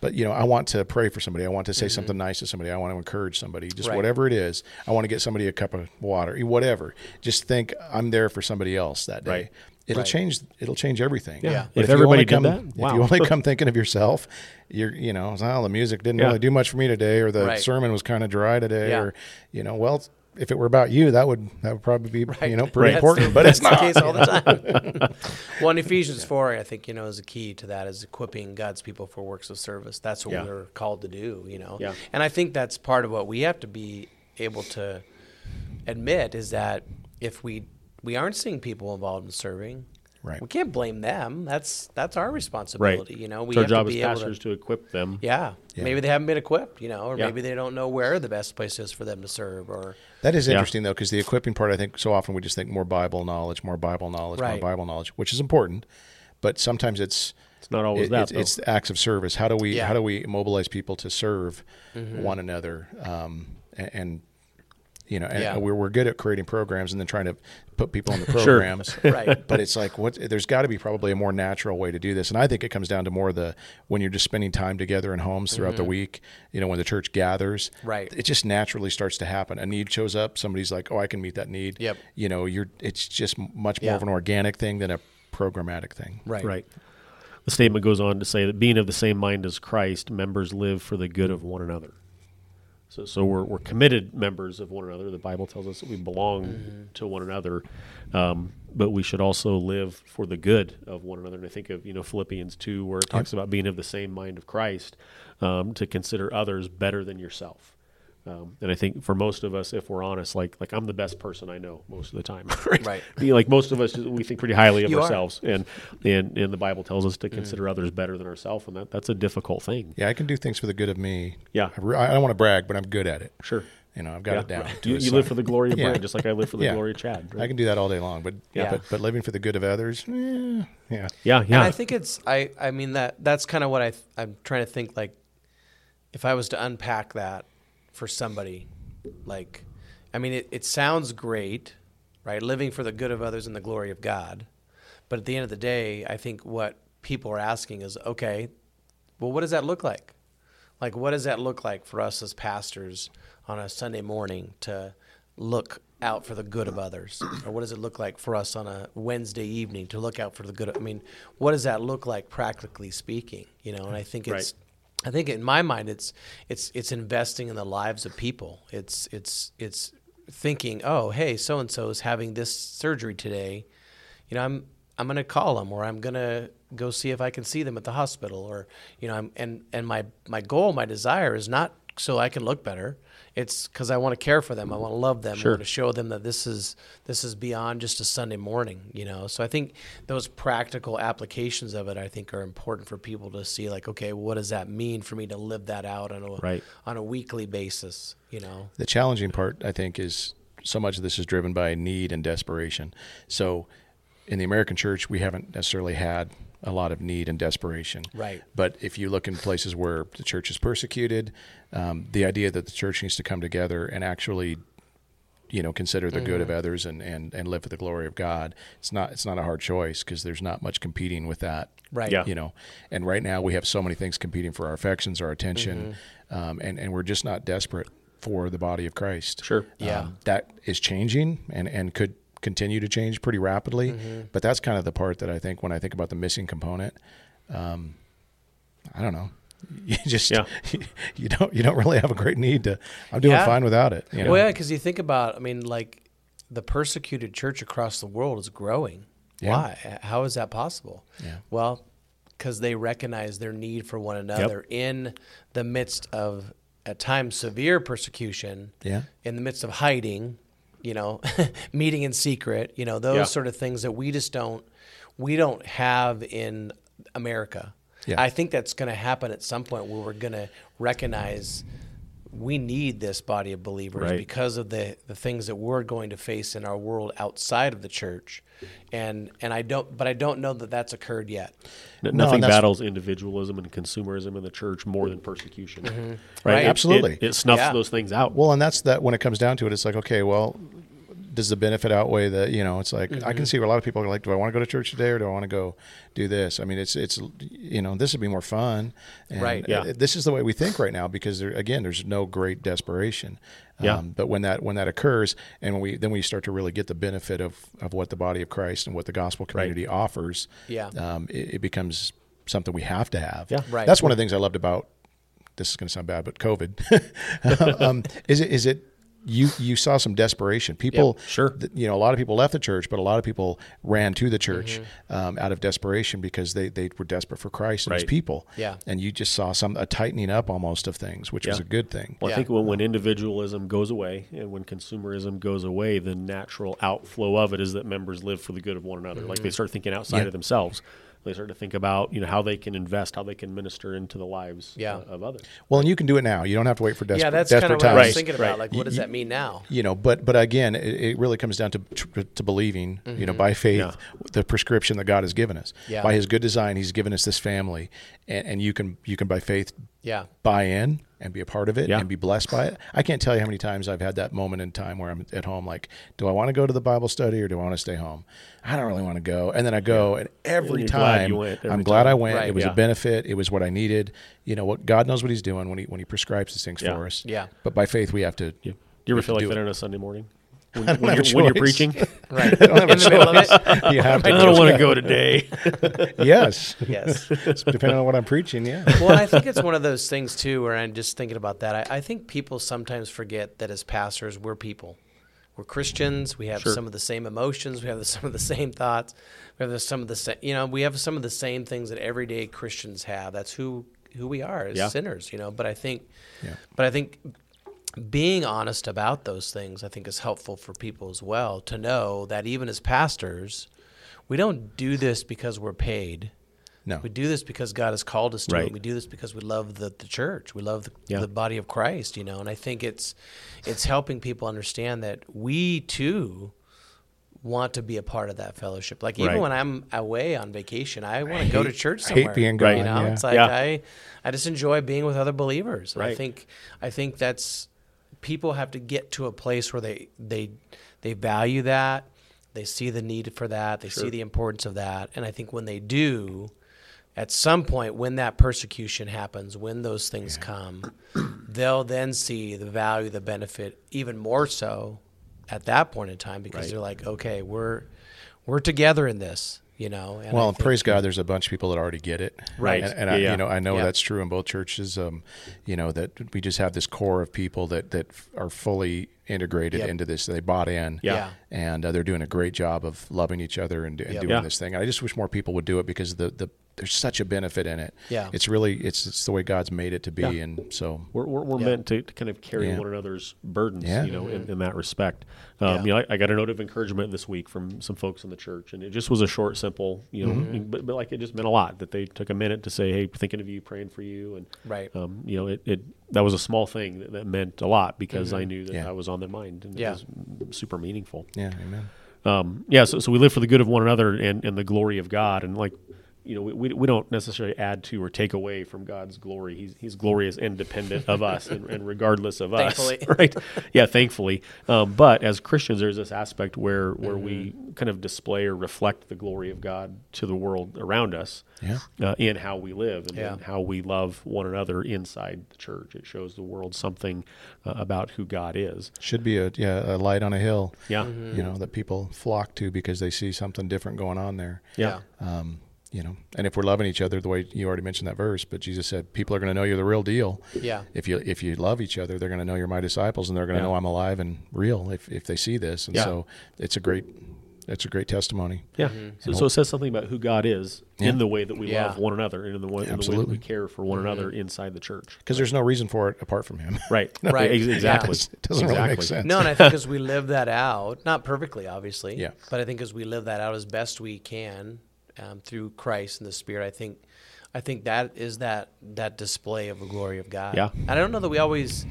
But, you know, I want to pray for somebody. I want to say something nice to somebody. I want to encourage somebody. Just whatever it is. I want to get somebody a cup of water, whatever. Just think I'm there for somebody else that day. Right. It'll change. It'll change everything. Yeah. If everybody did that, wow. If you only come thinking of yourself, you know, oh, the music didn't really do much for me today, or the sermon was kind of dry today, or, you know, well, if it were about you, that would probably be you know, pretty important. But it's not the case all the time. Well, in Ephesians 4, I think, you know, is a key to that is equipping God's people for works of service. That's what we're called to do. You know, and I think that's part of what we have to be able to admit is that if we aren't seeing people involved in serving. Right. We can't blame them. That's our responsibility. Right. You know, it's our job as pastors to equip them. Yeah. Maybe they haven't been equipped, you know, or maybe they don't know where the best place is for them to serve. Or that is interesting, though, because the equipping part, I think so often we just think more Bible knowledge, more Bible knowledge, which is important. But sometimes it's not always that. It's acts of service. How do we mobilize people to serve one another and you know, and we're good at creating programs and then trying to put people in the programs. But it's like, there's got to be probably a more natural way to do this. And I think it comes down to more when you're just spending time together in homes throughout the week, you know, when the church gathers, it just naturally starts to happen. A need shows up. Somebody's like, oh, I can meet that need. Yep. You know, it's just much more of an organic thing than a programmatic thing. Right. The statement goes on to say that being of the same mind as Christ, members live for the good of one another. So we're committed members of one another. The Bible tells us that we belong to one another, but we should also live for the good of one another. And I think of, you know, Philippians 2, where it talks about being of the same mind of Christ, to consider others better than yourself. And I think for most of us, if we're honest, like I'm the best person I know most of the time. Right. Like most of us, we think pretty highly of ourselves. And the Bible tells us to consider others better than ourselves. And that's a difficult thing. Yeah, I can do things for the good of me. Yeah. I don't want to brag, but I'm good at it. Sure. You know, I've got it down. Right. You live for the glory of Brad, just like I live for the glory of Chad. Right? I can do that all day long, but living for the good of others, And I think I mean, that's kind of what I'm trying to think, like, if I was to unpack that, for somebody, like, I mean, it sounds great, right? Living for the good of others and the glory of God. But at the end of the day, I think what people are asking is, okay, well, what does that look like? Like, what does that look like for us as pastors on a Sunday morning to look out for the good of others? Or what does it look like for us on a Wednesday evening to look out for the good of, I mean, what does that look like practically speaking? You know, and I think I think in my mind, it's investing in the lives of people. It's thinking, oh, hey, so-and-so is having this surgery today. You know, I'm going to call them, or I'm going to go see if I can see them at the hospital, or, you know, my goal, my desire is not so I can look better. It's because I want to care for them. I want to love them. Sure. I want to show them that this is beyond just a Sunday morning, you know. So I think those practical applications of it, I think, are important for people to see. Like, okay, what does that mean for me to live that out on a weekly basis? You know, the challenging part, I think, is so much of this is driven by need and desperation. So in the American church, we haven't necessarily had a lot of need and desperation. Right. But if you look in places where the church is persecuted, the idea that the church needs to come together and actually, you know, consider the good of others and live for the glory of God, it's not a hard choice because there's not much competing with that. Right. Yeah. You know, and right now we have so many things competing for our affections, our attention, and we're just not desperate for the body of Christ. Sure. Yeah. That is changing and could continue to change pretty rapidly, but that's kind of the part that I think when I think about the missing component, I don't know. You just you don't really have a great need to. I'm doing fine without it. You know? Well, yeah, because you think about, I mean, like the persecuted church across the world is growing. Yeah. Why? How is that possible? Yeah. Well, because they recognize their need for one another in the midst of at times severe persecution. Yeah. In the midst of hiding. You know, meeting in secret, you know, those sort of things that we just don't have in America. Yeah. I think that's going to happen at some point where we're going to recognize we need this body of believers because of the things that we're going to face in our world outside of the church. And I don't know that that's occurred yet. Nothing battles individualism and consumerism in the church more than persecution. Mm-hmm. Right? Absolutely. It snuffs those things out. Well, and that's that when it comes down to it, it's like, okay, well, does the benefit outweigh the, you know, it's like, mm-hmm. I can see where a lot of people are like, do I want to go to church today or do I want to go do this? I mean, it's, you know, this would be more fun. And right. Yeah. This is the way we think right now, because there, again, there's no great desperation. Yeah. But when that occurs, and then we start to really get the benefit of what the body of Christ and what the gospel community right. offers, yeah. It becomes something we have to have. Yeah. Right. That's one of the things I loved about, this is going to sound bad, but COVID, is it, You saw some desperation. People, yep, sure. You know, a lot of people left the church, but a lot of people ran to the church mm-hmm. Out of desperation, because they were desperate for Christ and right. his people. Yeah. And you just saw a tightening up almost of things, which yeah. was a good thing. Well, yeah. I think when individualism goes away and when consumerism goes away, the natural outflow of it is that members live for the good of one another. Mm-hmm. Like they start thinking outside yeah. of themselves. They start to think about, you know, how they can invest, how they can minister into the lives yeah. Of others. Well, and you can do it now. You don't have to wait for desperate times. Yeah, that's kind of what I was thinking about. Right. Like, what does that mean now? You know, but again, it really comes down to believing, mm-hmm. you know, by faith, yeah. the prescription that God has given us. Yeah. By his good design, he's given us this family, and you can by faith yeah. buy in and be a part of it yeah. and be blessed by it. I can't tell you how many times I've had that moment in time where I'm at home like, do I want to go to the Bible study or do I want to stay home? I don't really want to go. And then I go, yeah. and every and time I'm glad I went. Right. It was yeah. a benefit. It was what I needed. You know what? God knows what he's doing when he prescribes these things yeah. for us. Yeah. But by faith, we have to. Yeah. Do you ever feel like that on a Sunday morning? When you're preaching? Right. I don't have in the middle of it? You have to. I don't want to go today. Yes. Yes. Depending on what I'm preaching, yeah. Well, I think it's one of those things, too, where I'm just thinking about that. I think people sometimes forget that as pastors, we're people. We're Christians. We have sure. some of the same emotions. We have some of the same thoughts. We have some of the same, you know, we have some of the same things that everyday Christians have. That's who we are as yeah. sinners, you know. But I think being honest about those things, I think, is helpful for people as well, to know that even as pastors, we don't do this because we're paid. No. We do this because God has called us to right. it. We do this because we love the church. We love the body of Christ, you know. And I think it's helping people understand that we, too, want to be a part of that fellowship. Like, even right. when I'm away on vacation, I want to go to church somewhere. I hate being gone, you know? Yeah. It's like yeah. I just enjoy being with other believers. And right. I think that's... people have to get to a place where they value that, they see the need for that, they sure. see the importance of that. And I think when they do, at some point, when that persecution happens, when those things yeah. come, they'll then see the value, the benefit, even more so at that point in time, because right. they're like, okay, we're together in this. You know, and well, and praise God, there's a bunch of people that already get it, right? And I, you know, I know yeah. that's true in both churches. You know, that we just have this core of people that are fully integrated yep. into this. They bought in, yeah, and they're doing a great job of loving each other and yep. doing yeah. this thing. And I just wish more people would do it, because there's such a benefit in it. Yeah, it's really it's the way God's made it to be, yeah. and so we're yeah. meant to kind of carry yeah. one another's burdens, yeah. you know, mm-hmm. in that respect. Yeah. You know, I got a note of encouragement this week from some folks in the church, and it just was a short, simple, you know, mm-hmm. but like it just meant a lot that they took a minute to say, hey, thinking of you, praying for you. And, right. You know, that was a small thing that meant a lot, because mm-hmm. I knew that yeah. I was on their mind, and yeah. it was super meaningful. Yeah. Amen. So we live for the good of one another and the glory of God. And like, you know, we don't necessarily add to or take away from God's glory. He's glorious and dependent of us and regardless of thankfully. Us, right? Yeah, thankfully. But as Christians, there's this aspect where mm-hmm. we kind of display or reflect the glory of God to the world around us yeah. In how we live and yeah. how we love one another inside the church. It shows the world something about who God is. Should be a light on a hill, yeah. mm-hmm. you know, that people flock to because they see something different going on there. Yeah. You know, and if we're loving each other the way you already mentioned that verse, but Jesus said, people are going to know you're the real deal. Yeah. If you love each other, they're going to know you're my disciples, and they're going to yeah. know I'm alive and real if they see this. And yeah. so it's a great testimony. Yeah. Mm-hmm. So it says something about who God is yeah. in the way that we yeah. love one another and in the way that we care for one mm-hmm. another inside the church. Because there's no reason for it apart from him. Right. No, right. Exactly. It doesn't really make sense. No, and I think as we live that out, not perfectly, obviously, yeah. but I think as we live that out as best we can, through Christ and the Spirit, I think that is that display of the glory of God. Yeah. And I don't know that we always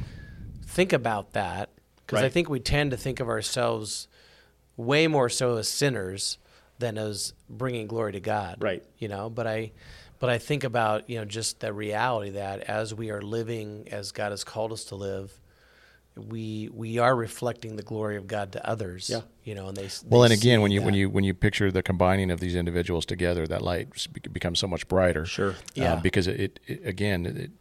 think about that, because right. I think we tend to think of ourselves way more so as sinners than as bringing glory to God. Right. You know, but I think about, you know, just the reality that as we are living as God has called us to live, we are reflecting the glory of God to others. Yeah. You know, and they well, and again, when you picture the combining of these individuals together, that light becomes so much brighter. Sure. Yeah. Because it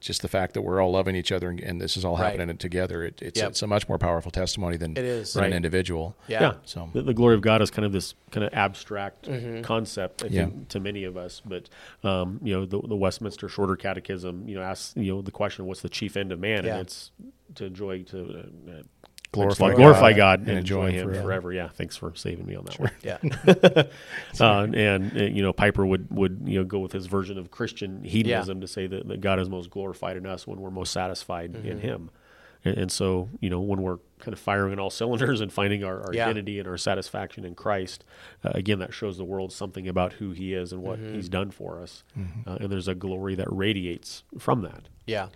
just the fact that we're all loving each other and this is all happening together, it's a much more powerful testimony than an individual. Yeah. So the glory of God is kind of this kind of abstract concept, I think, to many of us. But you know, the Westminster Shorter Catechism, you know, asks, you know, the question, what's the chief end of man? Yeah. And it's to glorify God and enjoy Him forever. Yeah, thanks for saving me on that one. Yeah, and you know, Piper would you know go with his version of Christian hedonism to say that God is most glorified in us when we're most satisfied in Him, and so you know when we're kind of firing on all cylinders and finding our identity and our satisfaction in Christ, again that shows the world something about who He is and what He's done for us, and there's a glory that radiates from that. Yeah.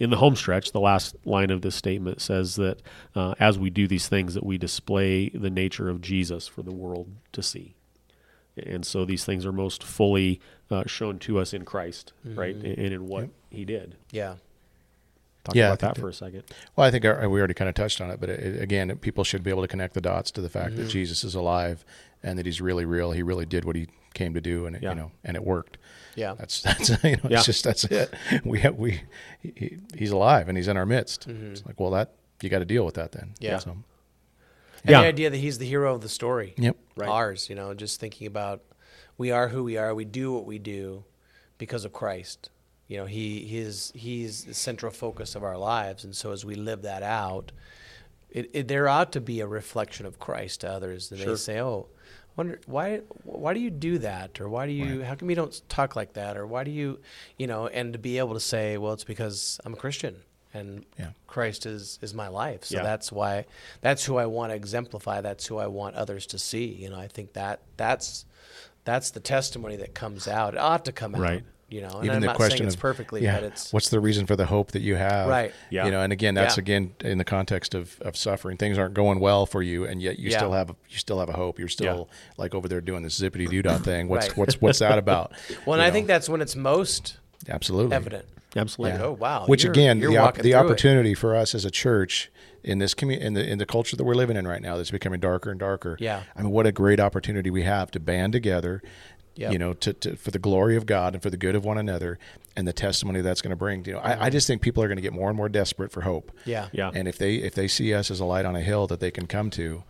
In the home stretch, the last line of this statement says that as we do these things, that we display the nature of Jesus for the world to see. And so these things are most fully shown to us in Christ, right, and in what He did. Yeah. Talk about that for a second. Well, I think we already kind of touched on it, but again, people should be able to connect the dots to the fact that Jesus is alive and that He's really real. He really did what He came to do, and you know, and it worked. Yeah, that's you know, it's just that's it. He's alive and He's in our midst. It's like, well, that you got to deal with that then. Yeah. So, and the idea that He's the hero of the story. Yep. Right. Ours, you know, just thinking about we are who we are. We do what we do because of Christ. You know, He's the central focus of our lives, and so as we live that out, there ought to be a reflection of Christ to others that they say, oh. Wonder why do you do that, or why do you how come you don't talk like that, or why do you know, and to be able to say, well, it's because I'm a Christian and Christ is my life, so that's why, that's who I want to exemplify, that's who I want others to see. You know, I think that's the testimony that comes out. It ought to come out. You know, and even I'm the not question saying it's perfectly, but it's what's the reason for the hope that you have, right? Yeah, you know, and again, that's again in the context of suffering. Things aren't going well for you, and yet you still have a hope. You're still like over there doing this zippity doo dah thing. What's that about? Well, and I think that's when it's most evident. Absolutely. Like, oh wow! Which again, the opportunity for us as a church in this in the culture that we're living in right now, that's becoming darker and darker. Yeah, I mean, what a great opportunity we have to band together. Yep. You know, for the glory of God and for the good of one another, and the testimony that's going to bring. You know, I just think people are going to get more and more desperate for hope. Yeah, yeah. And if they see us as a light on a hill that they can come to,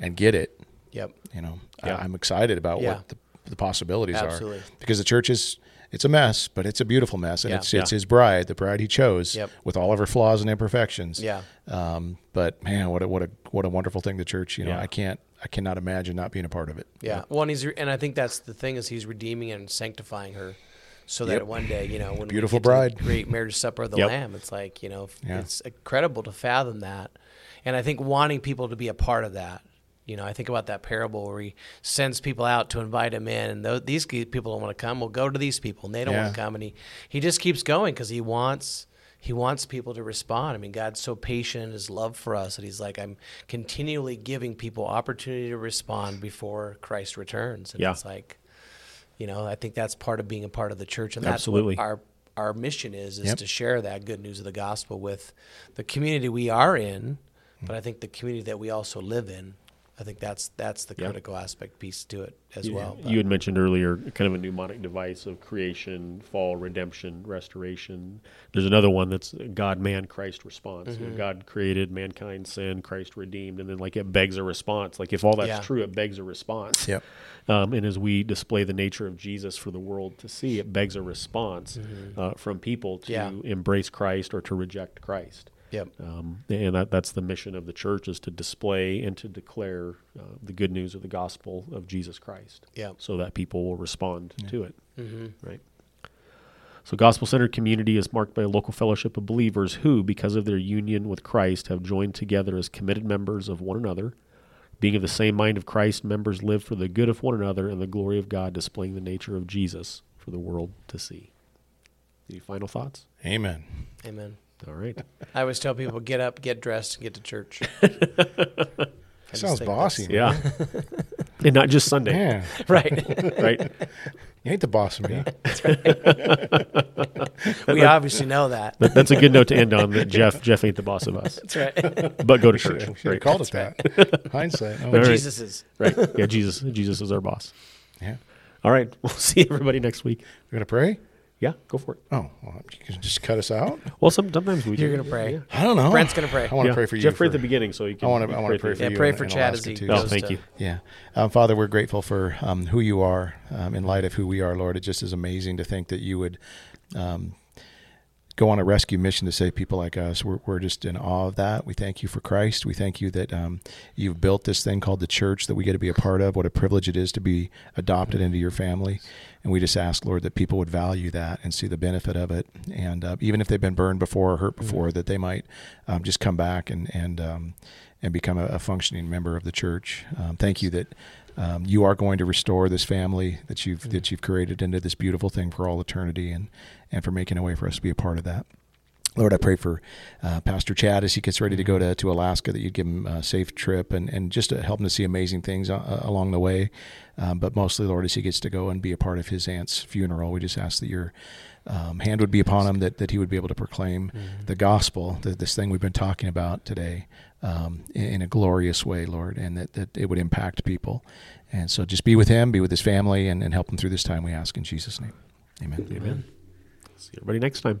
and get it. Yep. You know, I'm excited about what the possibilities are, because the church is. It's a mess, but it's a beautiful mess, and it's His bride, the bride He chose, with all of her flaws and imperfections. Yeah. But man, what a wonderful thing, the church. You know, I cannot imagine not being a part of it. Yeah. Well, and I think that's the thing, is He's redeeming and sanctifying her, so that one day, you know, when beautiful we get bride, to the great marriage supper of the Lamb, it's like, you know, it's incredible to fathom that, and I think wanting people to be a part of that. You know, I think about that parable where He sends people out to invite Him in, and these people don't want to come. We'll go to these people, and they don't want to come. And he just keeps going, because he wants people to respond. I mean, God's so patient in His love for us that He's like, I'm continually giving people opportunity to respond before Christ returns. And it's like, you know, I think that's part of being a part of the church, and that's what our mission is to share that good news of the gospel with the community we are in, but I think the community that we also live in. I think that's the critical aspect piece to it as well. But. You had mentioned earlier kind of a mnemonic device of creation, fall, redemption, restoration. There's another one that's God, man, Christ response. You know, God created, mankind sinned, Christ redeemed, and then like it begs a response. Like if all that's true, it begs a response. Yep. And as we display the nature of Jesus for the world to see, it begs a response from people to embrace Christ or to reject Christ. Yep. And that's the mission of the church, is to display and to declare the good news of the gospel of Jesus Christ. Yeah. So that people will respond to it. Mm-hmm. Right. So gospel-centered community is marked by a local fellowship of believers who, because of their union with Christ, have joined together as committed members of one another. Being of the same mind of Christ, members live for the good of one another and the glory of God, displaying the nature of Jesus for the world to see. Any final thoughts? Amen. Amen. All right. I always tell people, get up, get dressed, and get to church. Sounds bossy. Man. Yeah. And not just Sunday. Yeah. Right. Right. You ain't the boss of me. That's right. We obviously know that. That's a good note to end on, that Jeff ain't the boss of us. That's right. But go to church. Should have called it that. Hindsight. Oh. But right. Jesus is. Right. Yeah, Jesus is our boss. Yeah. All right. We'll see everybody next week. We're going to pray? Yeah, go for it. Oh, well, you can just cut us out? Well, sometimes we do. You're going to pray. Yeah. I don't know. Brent's going to pray. I want to pray for you. Jeff, pray at the beginning so you can I want to pray for you. Yeah, pray for Chad as he goes. Oh, thank you. Yeah. Father, we're grateful for who you are in light of who we are, Lord. It just is amazing to think that you would go on a rescue mission to save people like us. We're just in awe of that. We thank you for Christ. We thank you that you've built this thing called the church that we get to be a part of. What a privilege it is to be adopted into your family. And we just ask, Lord, that people would value that and see the benefit of it. And even if they've been burned before or hurt before, that they might just come back and become a functioning member of the church. Thank you that you are going to restore this family that you've created into this beautiful thing for all eternity, and for making a way for us to be a part of that. Lord, I pray for Pastor Chad as he gets ready to go to Alaska, that you'd give him a safe trip and just to help him to see amazing things along the way. But mostly, Lord, as he gets to go and be a part of his aunt's funeral, we just ask that your hand would be upon him, that he would be able to proclaim the gospel, this thing we've been talking about today, in a glorious way, Lord, and that it would impact people. And so just be with him, be with his family, and help him through this time, we ask in Jesus' name. Amen. Amen. See everybody next time.